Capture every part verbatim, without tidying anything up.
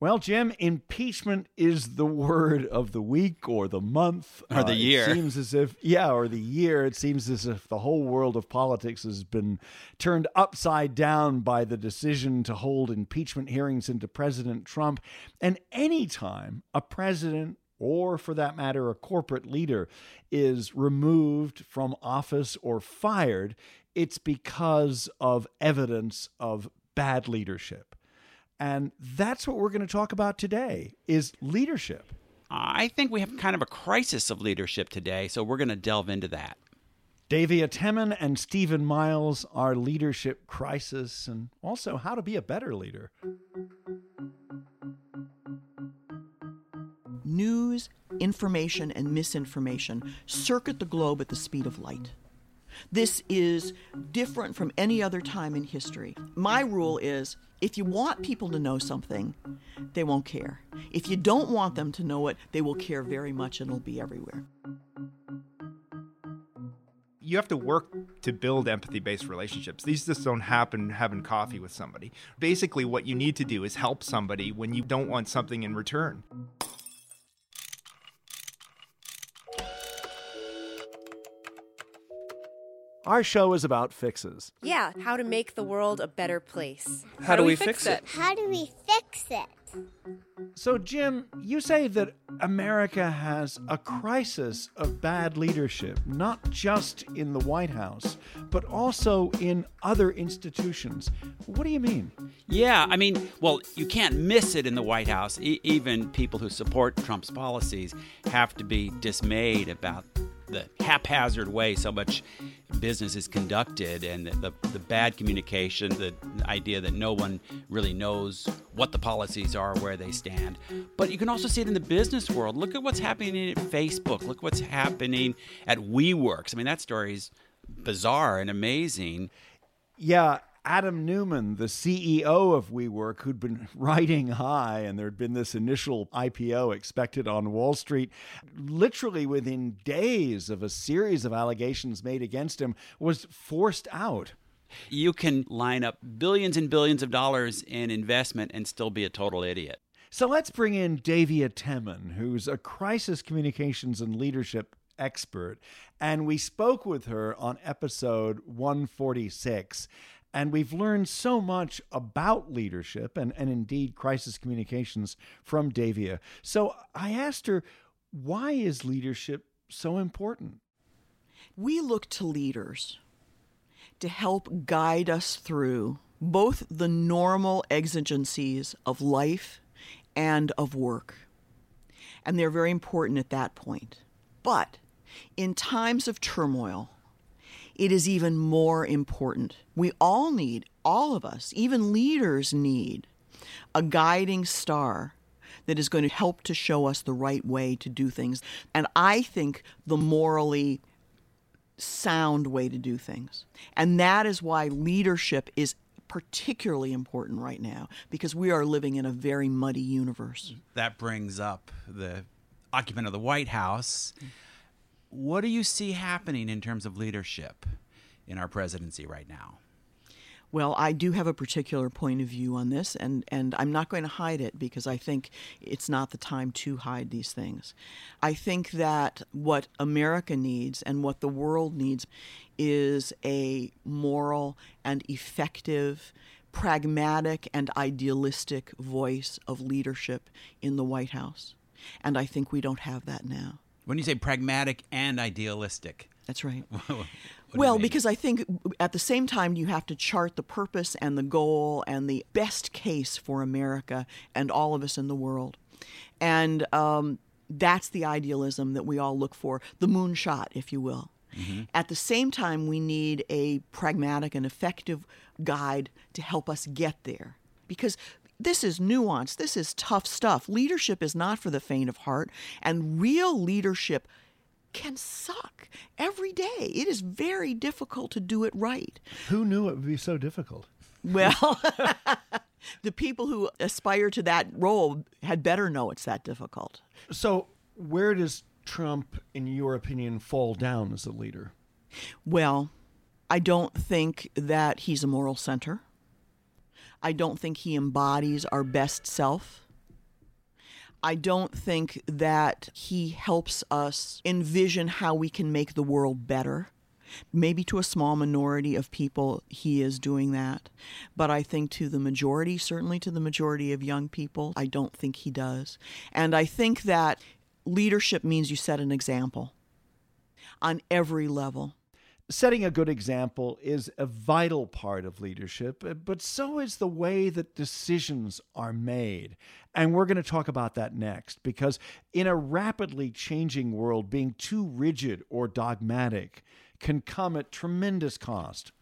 Well, Jim, impeachment is the word of the week or the month. Or the uh, year. It seems as if, yeah, or the year. It seems as if the whole world of politics has been turned upside down by the decision to hold impeachment hearings into President Trump. And any time a president, or for that matter, a corporate leader, is removed from office or fired, it's because of evidence of bad leadership. And that's what we're going to talk about today, is leadership. I think we have kind of a crisis of leadership today, so we're going to delve into that. Davia Temin and Stephen Miles, our leadership crisis, and also how to be a better leader. News, information, and misinformation circuit the globe at the speed of light. This is different from any other time in history. My rule is, if you want people to know something, they won't care. If you don't want them to know it, they will care very much and it'll be everywhere. You have to work to build empathy-based relationships. These just don't happen having coffee with somebody. Basically, what you need to do is help somebody when you don't want something in return. Our show is about fixes. Yeah, how to make the world a better place. How, how do, do we, we fix, fix it? it? How do we fix it? So, Jim, you say that America has a crisis of bad leadership, not just in the White House, but also in other institutions. What do you mean? Yeah, I mean, well, you can't miss it in the White House. E- even people who support Trump's policies have to be dismayed about the haphazard way so much business is conducted and the, the, the bad communication, the idea that no one really knows what the policies are, where they stand. But you can also see it in the business world. Look at what's happening at Facebook. Look what's happening at WeWork. I mean, that story's bizarre and amazing. Yeah. Adam Newman, the C E O of WeWork, who'd been riding high, and there'd been this initial I P O expected on Wall Street, literally within days of a series of allegations made against him, was forced out. You can line up billions and billions of dollars in investment and still be a total idiot. So let's bring in Davia Temin, who's a crisis communications and leadership expert. And we spoke with her on episode one forty-six. And we've learned so much about leadership and, and indeed crisis communications from Davia. So I asked her, why is leadership so important? We look to leaders to help guide us through both the normal exigencies of life and of work. And they're very important at that point. But in times of turmoil, it is even more important. We all need, all of us, even leaders need a guiding star that is going to help to show us the right way to do things. And I think the morally sound way to do things. And that is why leadership is particularly important right now, because we are living in a very muddy universe. That brings up the occupant of the White House. What do you see happening in terms of leadership in our presidency right now? Well, I do have a particular point of view on this, and, and I'm not going to hide it because I think it's not the time to hide these things. I think that what America needs and what the world needs is a moral and effective pragmatic and idealistic voice of leadership in the White House. And I think we don't have that now. When you say pragmatic and idealistic. That's right. Well, because I think at the same time you have to chart the purpose and the goal and the best case for America and all of us in the world. And um, that's the idealism that we all look for, the moonshot, if you will. Mm-hmm. At the same time, we need a pragmatic and effective guide to help us get there. Because this is nuanced. This is tough stuff. Leadership is not for the faint of heart. And real leadership can suck every day. It is very difficult to do it right. Who knew it would be so difficult? Well, the people who aspire to that role had better know it's that difficult. So where does Trump, in your opinion, fall down as a leader? Well, I don't think that he's a moral center. I don't think he embodies our best self. I don't think that he helps us envision how we can make the world better. Maybe to a small minority of people, he is doing that. But I think to the majority, certainly to the majority of young people, I don't think he does. And I think that leadership means you set an example on every level. Setting a good example is a vital part of leadership, but so is the way that decisions are made. And we're going to talk about that next, because in a rapidly changing world, being too rigid or dogmatic can come at tremendous cost.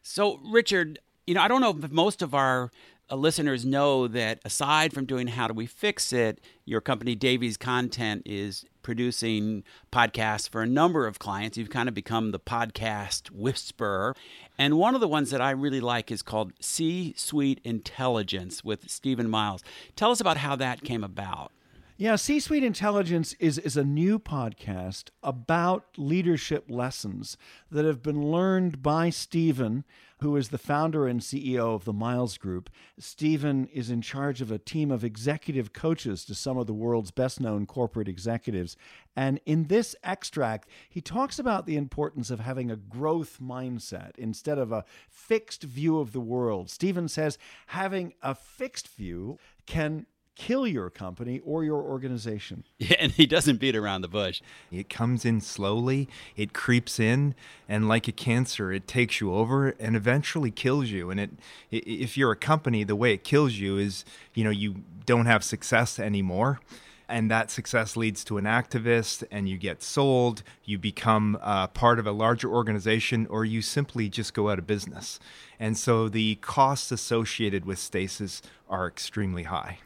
So, Richard, you know, I don't know if most of our uh, listeners know that aside from doing How Do We Fix It, your company Davies Content is producing podcasts for a number of clients. You've kind of become the podcast whisperer. And one of the ones that I really like is called C-Suite Intelligence with Stephen Miles. Tell us about how that came about. Yeah, C-Suite Intelligence is, is a new podcast about leadership lessons that have been learned by Stephen, who is the founder and C E O of the Miles Group. Stephen is in charge of a team of executive coaches to some of the world's best-known corporate executives. And in this extract, he talks about the importance of having a growth mindset instead of a fixed view of the world. Stephen says having a fixed view can kill your company or your organization. Yeah, and he doesn't beat around the bush. It comes in slowly, it creeps in, and like a cancer, it takes you over and eventually kills you. And it, if you're a company, the way it kills you is, you know, you don't have success anymore. And that success leads to an activist, and you get sold, you become uh, part of a larger organization, or you simply just go out of business. And so the costs associated with stasis are extremely high.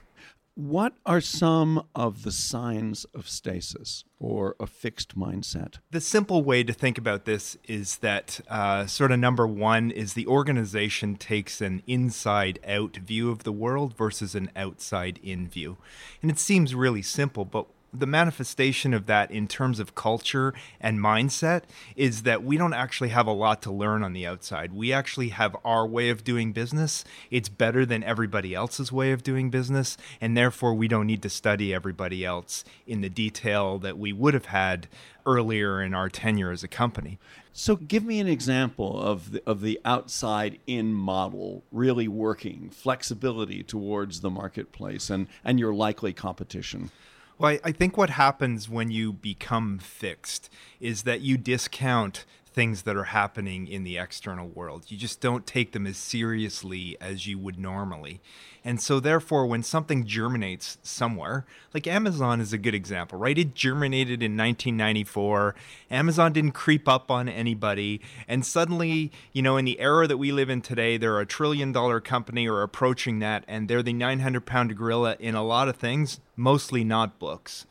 What are some of the signs of stasis or a fixed mindset? The simple way to think about this is that uh, sort of number one is the organization takes an inside-out view of the world versus an outside-in view. And it seems really simple, but the manifestation of that in terms of culture and mindset is that we don't actually have a lot to learn on the outside. We actually have our way of doing business. It's better than everybody else's way of doing business, and therefore we don't need to study everybody else in the detail that we would have had earlier in our tenure as a company. So give me an example of the, of the outside-in model really working, flexibility towards the marketplace and, and your likely competition. Well, I think what happens when you become fixed is that you discount things that are happening in the external world. You just don't take them as seriously as you would normally. And so therefore, when something germinates somewhere, like Amazon is a good example, right? It germinated in nineteen ninety-four. Amazon didn't creep up on anybody. And suddenly, you know, in the era that we live in today, they're a trillion dollar company or approaching that, and they're the nine hundred pound gorilla in a lot of things. Mostly not books.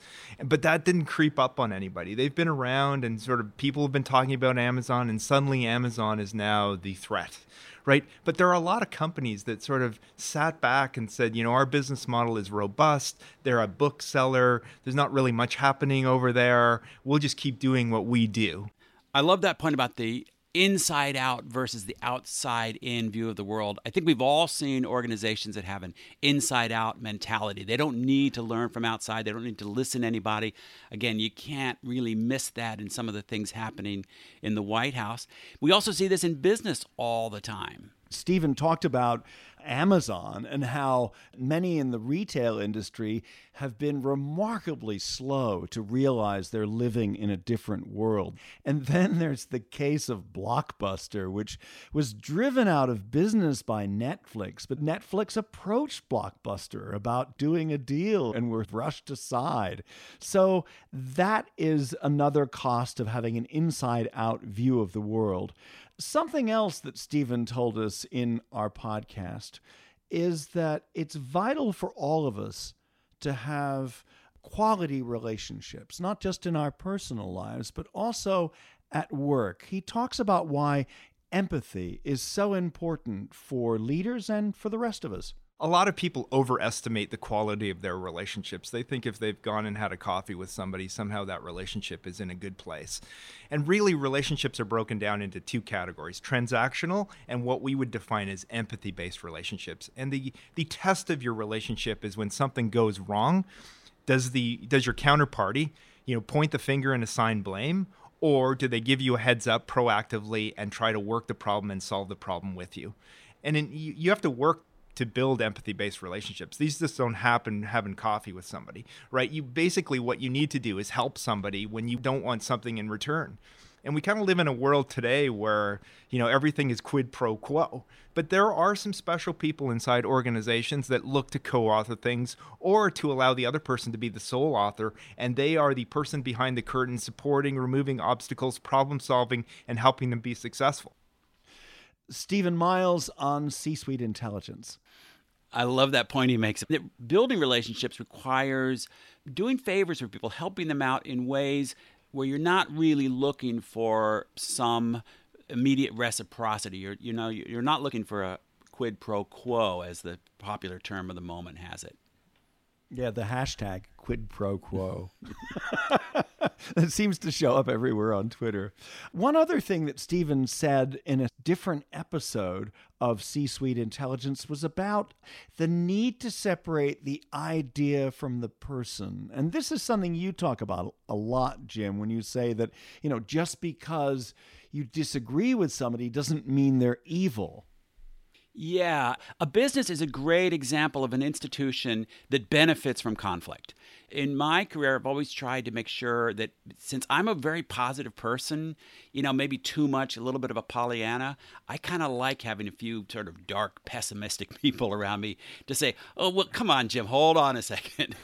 But that didn't creep up on anybody. They've been around and sort of people have been talking about Amazon, and suddenly Amazon is now the threat, right? But there are a lot of companies that sort of sat back and said, you know, our business model is robust. They're a bookseller. There's not really much happening over there. We'll just keep doing what we do. I love that point about the inside out versus the outside in view of the world. I think we've all seen organizations that have an inside out mentality. They don't need to learn from outside. They don't need to listen to anybody. Again, you can't really miss that in some of the things happening in the White House. We also see this in business all the time. Stephen talked about Amazon and how many in the retail industry have been remarkably slow to realize they're living in a different world. And then there's the case of Blockbuster, which was driven out of business by Netflix, but Netflix approached Blockbuster about doing a deal and were brushed aside. So that is another cost of having an inside-out view of the world. Something else that Stephen told us in our podcast is that it's vital for all of us to have quality relationships, not just in our personal lives, but also at work. He talks about why empathy is so important for leaders and for the rest of us. A lot of people overestimate the quality of their relationships. They think if they've gone and had a coffee with somebody, somehow that relationship is in a good place. And really, relationships are broken down into two categories, transactional and what we would define as empathy-based relationships. And the, the test of your relationship is when something goes wrong, does the does your counterparty, you know, point the finger and assign blame? Or do they give you a heads up proactively and try to work the problem and solve the problem with you? And in, you, you have to work to build empathy-based relationships. These just don't happen having coffee with somebody, right? You basically, what you need to do is help somebody when you don't want something in return. And we kind of live in a world today where, you know, everything is quid pro quo. But there are some special people inside organizations that look to co-author things or to allow the other person to be the sole author. And they are the person behind the curtain supporting, removing obstacles, problem solving, and helping them be successful. Stephen Miles on C-Suite Intelligence. I love that point he makes. That building relationships requires doing favors for people, helping them out in ways where you're not really looking for some immediate reciprocity. You're, you know, you're not looking for a quid pro quo, as the popular term of the moment has it. Yeah, the hashtag quid pro quo. That seems to show up everywhere on Twitter. One other thing that Stephen said in a different episode of C-Suite Intelligence was about the need to separate the idea from the person. And this is something you talk about a lot, Jim, when you say that, you know, just because you disagree with somebody doesn't mean they're evil. Yeah. A business is a great example of an institution that benefits from conflict. In my career, I've always tried to make sure that since I'm a very positive person, you know, maybe too much, a little bit of a Pollyanna, I kind of like having a few sort of dark, pessimistic people around me to say, oh, well, come on, Jim, hold on a second.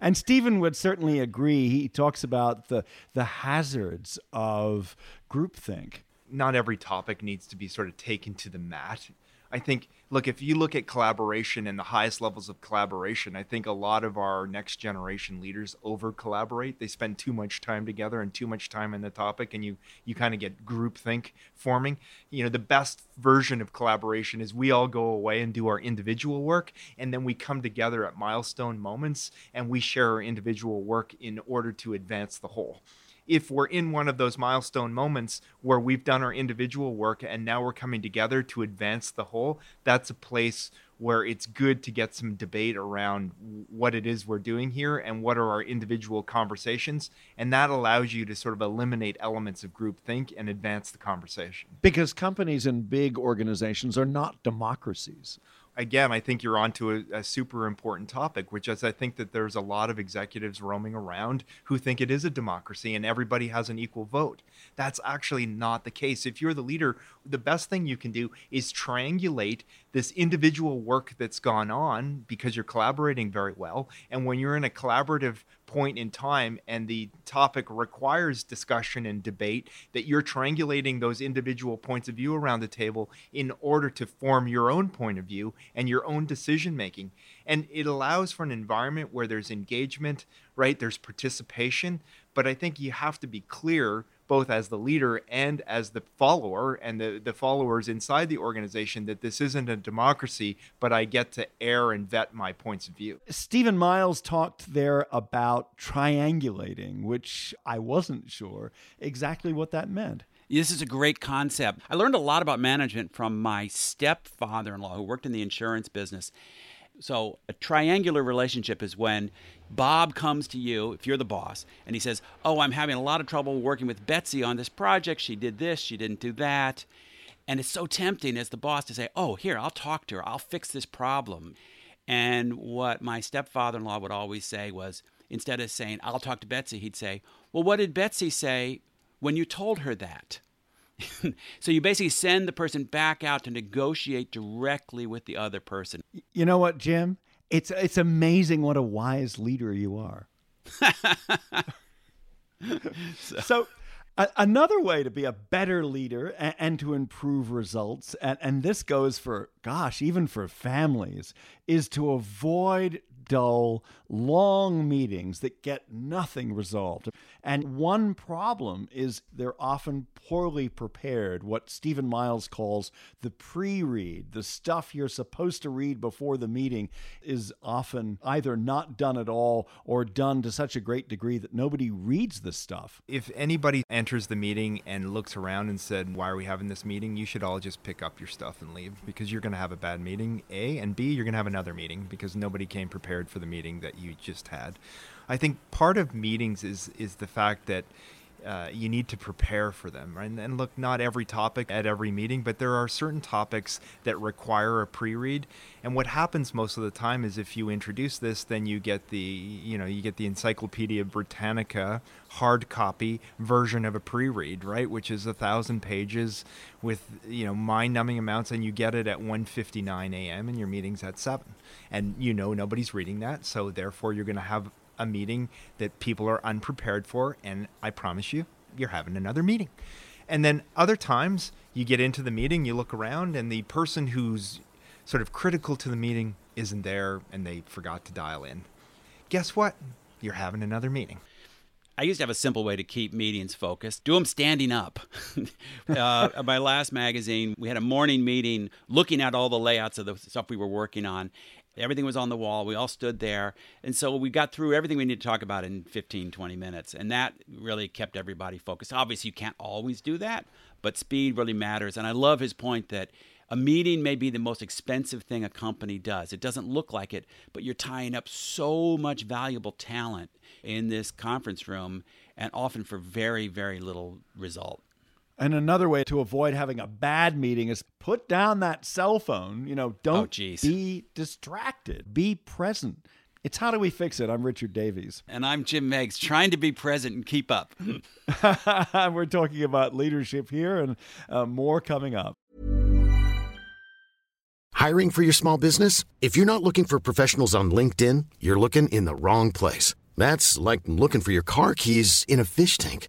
And Stephen would certainly agree. He talks about the the hazards of groupthink. Not every topic needs to be sort of taken to the mat. I think, look, if you look at collaboration and the highest levels of collaboration, I think a lot of our next generation leaders over-collaborate. They spend too much time together and too much time in the topic, and you you kind of get groupthink forming. You know, the best version of collaboration is we all go away and do our individual work, and then we come together at milestone moments, and we share our individual work in order to advance the whole. If we're in one of those milestone moments where we've done our individual work and now we're coming together to advance the whole, that's a place where it's good to get some debate around what it is we're doing here and what are our individual conversations. And that allows you to sort of eliminate elements of groupthink and advance the conversation. Because companies and big organizations are not democracies. Again, I think you're onto a, a super important topic, which is I think that there's a lot of executives roaming around who think it is a democracy and everybody has an equal vote. That's actually not the case. If you're the leader, the best thing you can do is triangulate this individual work that's gone on because you're collaborating very well. And when you're in a collaborative point in time and the topic requires discussion and debate, that you're triangulating those individual points of view around the table in order to form your own point of view and your own decision making. And it allows for an environment where there's engagement, right? There's participation. But I think you have to be clear, both as the leader and as the follower and the, the followers inside the organization, that this isn't a democracy, but I get to air and vet my points of view. Stephen Miles talked there about triangulating, which I wasn't sure exactly what that meant. This is a great concept. I learned a lot about management from my stepfather-in-law who worked in the insurance business. So a triangular relationship is when Bob comes to you, if you're the boss, and he says, oh, I'm having a lot of trouble working with Betsy on this project. She did this, she didn't do that. And it's so tempting as the boss to say, oh, here, I'll talk to her. I'll fix this problem. And what my stepfather-in-law would always say was, instead of saying, I'll talk to Betsy, he'd say, well, what did Betsy say when you told her that? So you basically send the person back out to negotiate directly with the other person. You know what, Jim? It's it's amazing what a wise leader you are. so... so- Another way to be a better leader and to improve results, and this goes for, gosh, even for families, is to avoid dull, long meetings that get nothing resolved. And one problem is they're often poorly prepared, what Stephen Miles calls the pre-read. The stuff you're supposed to read before the meeting is often either not done at all or done to such a great degree that nobody reads the stuff. If anybody enters the meeting and looks around and said, why are we having this meeting? You should all just pick up your stuff and leave, because you're going to have a bad meeting, A, and B, you're going to have another meeting because nobody came prepared for the meeting that you just had. I think part of meetings is is the fact that uh, you need to prepare for them, right? And, and look, not every topic at every meeting, but there are certain topics that require a pre-read. And what happens most of the time is if you introduce this, then you get the you know you get the Encyclopedia Britannica hard copy version of a pre-read, right? Which is a thousand pages with you know mind-numbing amounts, and you get it at one fifty-nine a.m. and your meeting's at seven, and you know nobody's reading that, so therefore you're going to have a meeting that people are unprepared for, and I promise you, you're having another meeting. And then other times you get into the meeting, you look around, and the person who's sort of critical to the meeting isn't there, and they forgot to dial in. Guess what? You're having another meeting. I used to have a simple way to keep meetings focused. Do them standing up. uh, my last magazine, we had a morning meeting looking at all the layouts of the stuff we were working on. Everything was on the wall. We all stood there. And so we got through everything we needed to talk about in fifteen, twenty minutes. And that really kept everybody focused. Obviously, you can't always do that, but speed really matters. And I love his point that a meeting may be the most expensive thing a company does. It doesn't look like it, but you're tying up so much valuable talent in this conference room, and often for very, very little result. And another way to avoid having a bad meeting is put down that cell phone. You know, don't oh, geez. be distracted. Be present. It's How Do We Fix It? I'm Richard Davies. And I'm Jim Meggs, trying to be present and keep up. We're talking about leadership here, and uh, more coming up. Hiring for your small business? If you're not looking for professionals on LinkedIn, you're looking in the wrong place. That's like looking for your car keys in a fish tank.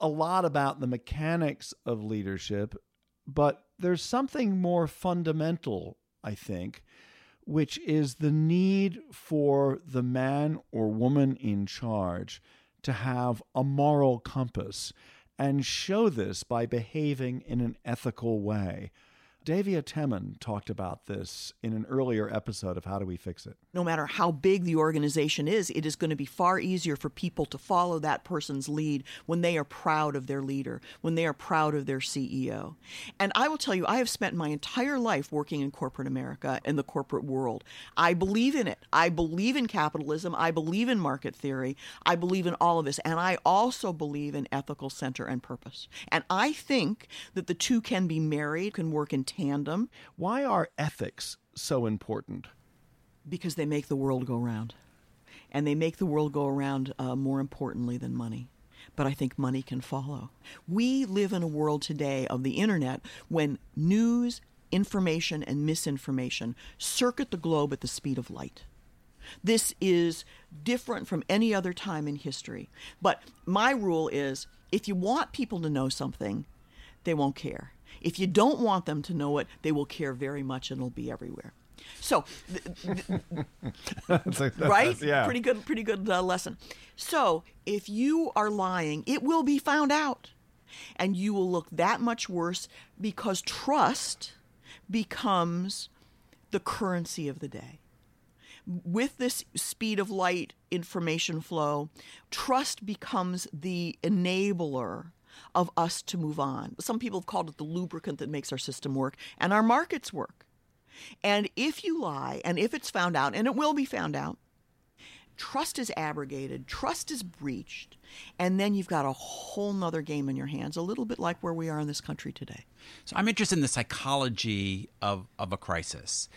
a lot about the mechanics of leadership, but there's something more fundamental, I think, which is the need for the man or woman in charge to have a moral compass and show this by behaving in an ethical way. Davia Temin talked about this in an earlier episode of How Do We Fix It? No matter how big the organization is, it is going to be far easier for people to follow that person's lead when they are proud of their leader, when they are proud of their C E O. And I will tell you, I have spent my entire life working in corporate America and the corporate world. I believe in it. I believe in capitalism. I believe in market theory. I believe in all of this. And I also believe in ethical center and purpose. And I think that the two can be married, can work in tandem. Why are ethics so important? Because they make the world go round. And they make the world go around uh, more importantly than money. But I think money can follow. We live in a world today of the internet when news, information and misinformation circuit the globe at the speed of light. This is different from any other time in history. But my rule is, if you want people to know something, they won't care. If you don't want them to know it, they will care very much and it'll be everywhere. So, th- th- that's like, that's, right? That's, yeah. Pretty good, pretty good uh, lesson. So if you are lying, it will be found out. And you will look that much worse because trust becomes the currency of the day. With this speed of light information flow, trust becomes the enabler of us to move on. Some people have called it the lubricant that makes our system work and our markets work. And if you lie, and if it's found out, and it will be found out, trust is abrogated, trust is breached, and then you've got a whole nother game in your hands, a little bit like where we are in this country today. So I'm interested in the psychology of, of a crisis.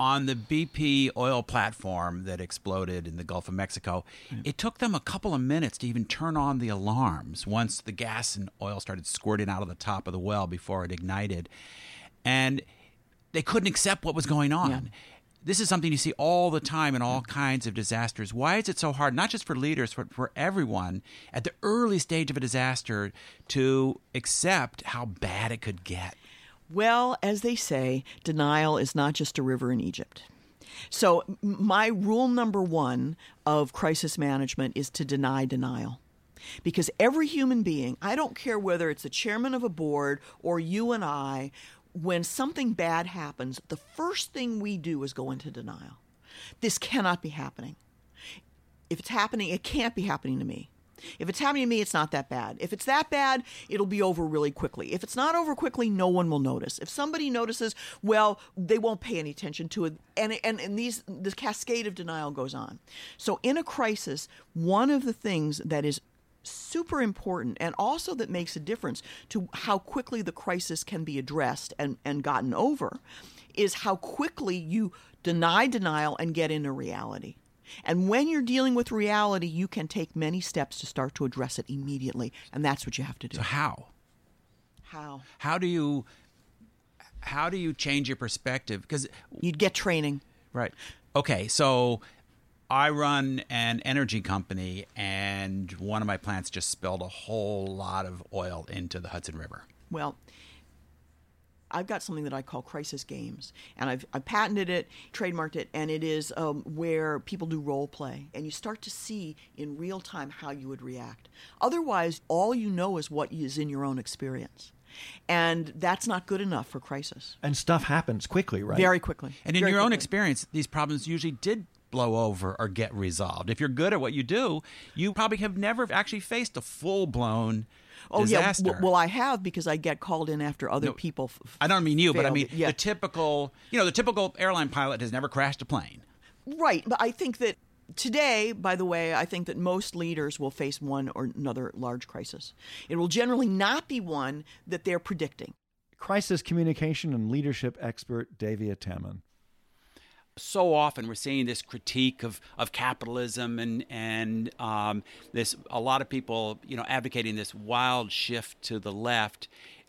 On the B P oil platform that exploded in the Gulf of Mexico, mm. it took them a couple of minutes to even turn on the alarms once the gas and oil started squirting out of the top of the well before it ignited. And they couldn't accept what was going on. Yeah. This is something you see all the time in all kinds of disasters. Why is it so hard, not just for leaders, but for everyone at the early stage of a disaster to accept how bad it could get? Well, as they say, denial is not just a river in Egypt. So my rule number one of crisis management is to deny denial. Because every human being, I don't care whether it's the chairman of a board or you and I, when something bad happens, the first thing we do is go into denial. This cannot be happening. If it's happening, it can't be happening to me. If it's happening to me, it's not that bad. If it's that bad, it'll be over really quickly. If it's not over quickly, no one will notice. If somebody notices, well, they won't pay any attention to it. And and, and these this cascade of denial goes on. So in a crisis, one of the things that is super important and also that makes a difference to how quickly the crisis can be addressed and, and gotten over is how quickly you deny denial and get into reality. And when you're dealing with reality, you can take many steps to start to address it immediately. And that's what you have to do. So how? How? How do you how do you change your perspective? Because you'd get training. Right. Okay, so I run an energy company, and one of my plants just spilled a whole lot of oil into the Hudson River. Well, I've got something that I call crisis games, and I've, I've patented it, trademarked it, and it is um, where people do role play, and you start to see in real time how you would react. Otherwise, all you know is what is in your own experience, and that's not good enough for crisis. And stuff happens quickly, right? Very quickly. And in Very your quickly. own experience, these problems usually did blow over or get resolved. If you're good at what you do, you probably have never actually faced a full-blown Oh, disaster. yeah. Well, I have because I get called in after other no, people. F- I don't mean you, failed. but I mean yeah. the typical, you know, the typical airline pilot has never crashed a plane. Right. But I think that today, by the way, I think that most leaders will face one or another large crisis. It will generally not be one that they're predicting. Crisis communication and leadership expert Davia Temin. So often we're seeing this critique of, of capitalism and and um, this a lot of people you know advocating this wild shift to the left,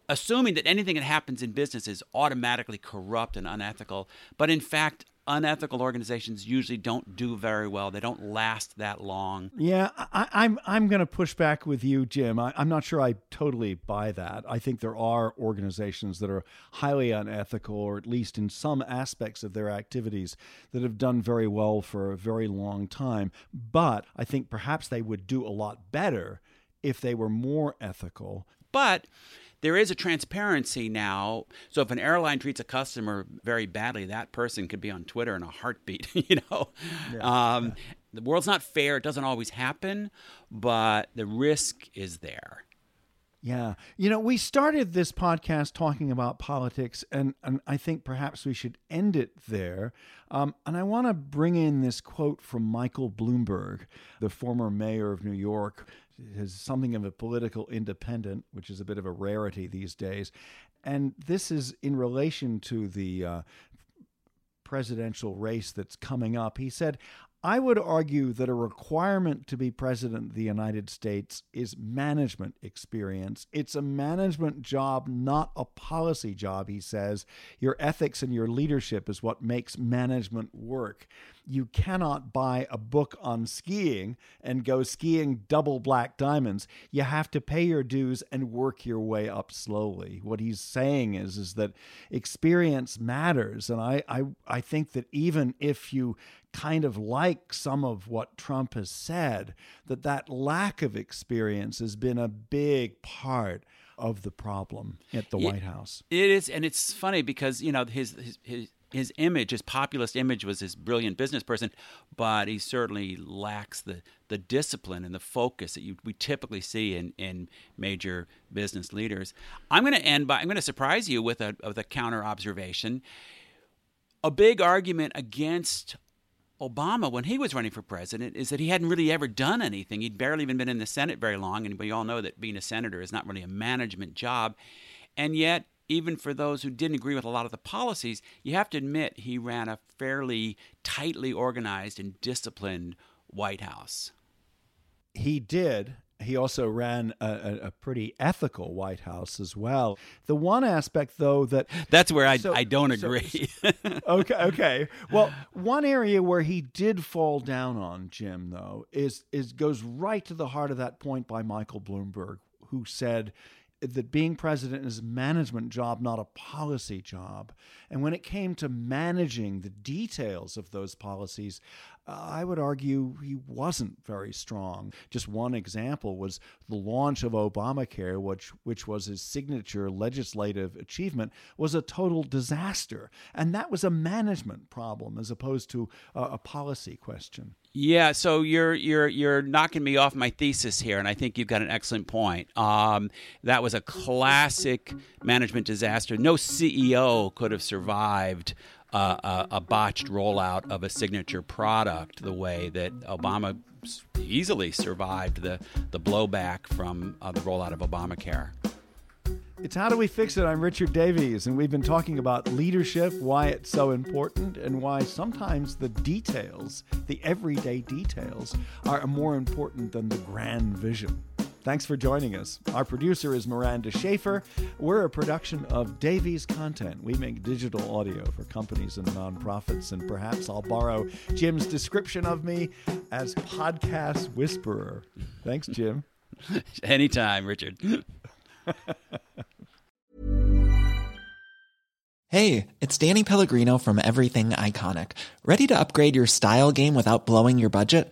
assuming that anything that happens in business is automatically corrupt and unethical. But in fact, unethical organizations usually don't do very well. They don't last that long. Yeah, I, I'm I'm going to push back with you, Jim. I, I'm not sure I totally buy that. I think there are organizations that are highly unethical, or at least in some aspects of their activities, that have done very well for a very long time. But I think perhaps they would do a lot better if they were more ethical. But there is a transparency now. So if an airline treats a customer very badly, that person could be on Twitter in a heartbeat, you know. Yeah, um, yeah. The world's not fair. It doesn't always happen, but the risk is there. Yeah. You know, we started this podcast talking about politics, and, and I think perhaps we should end it there. Um, and I want to bring in this quote from Michael Bloomberg, the former mayor of New York, is something of a political independent, which is a bit of a rarity these days. And this is in relation to the uh, presidential race that's coming up. He said, I would argue that a requirement to be president of the United States is management experience. It's a management job, not a policy job, he says. Your ethics and your leadership is what makes management work. You cannot buy a book on skiing and go skiing double black diamonds. You have to pay your dues and work your way up slowly. What he's saying is, is that experience matters. And I, I, I think that even if you kind of like some of what Trump has said, that that lack of experience has been a big part of the problem at the it, White House. It is, and it's funny because, you know, his his his, his image, his populist image was this brilliant business person, but he certainly lacks the, the discipline and the focus that you, we typically see in, in major business leaders. I'm going to end by, I'm going to surprise you with a, with a counter observation. A big argument against Obama, when he was running for president, is that he hadn't really ever done anything. He'd barely even been in the Senate very long, and we all know that being a senator is not really a management job. And yet, even for those who didn't agree with a lot of the policies, you have to admit he ran a fairly tightly organized and disciplined White House. He did. He also ran a, a pretty ethical White House as well. The one aspect, though, that... That's where I, so, I don't agree. So, okay, okay. Well, one area where he did fall down on, Jim, though, is is goes right to the heart of that point by Michael Bloomberg, who said that being president is a management job, not a policy job. And when it came to managing the details of those policies, uh, I would argue he wasn't very strong. Just one example was the launch of Obamacare, which, which was his signature legislative achievement, was a total disaster. And that was a management problem as opposed to uh, a policy question. Yeah, so you're you're you're knocking me off my thesis here, and I think you've got an excellent point. Um, that was a classic management disaster. No C E O could have survived uh, a, a botched rollout of a signature product the way that Obama easily survived the, the blowback from uh, the rollout of Obamacare. It's How Do We Fix It? I'm Richard Davies, and we've been talking about leadership, why it's so important, and why sometimes the details, the everyday details, are more important than the grand vision. Thanks for joining us. Our producer is Miranda Schaefer. We're a production of Davies Content. We make digital audio for companies and nonprofits, and perhaps I'll borrow Jim's description of me as podcast whisperer. Thanks, Jim. Anytime, Richard. Hey, it's Danny Pellegrino from Everything Iconic. Ready to upgrade your style game without blowing your budget?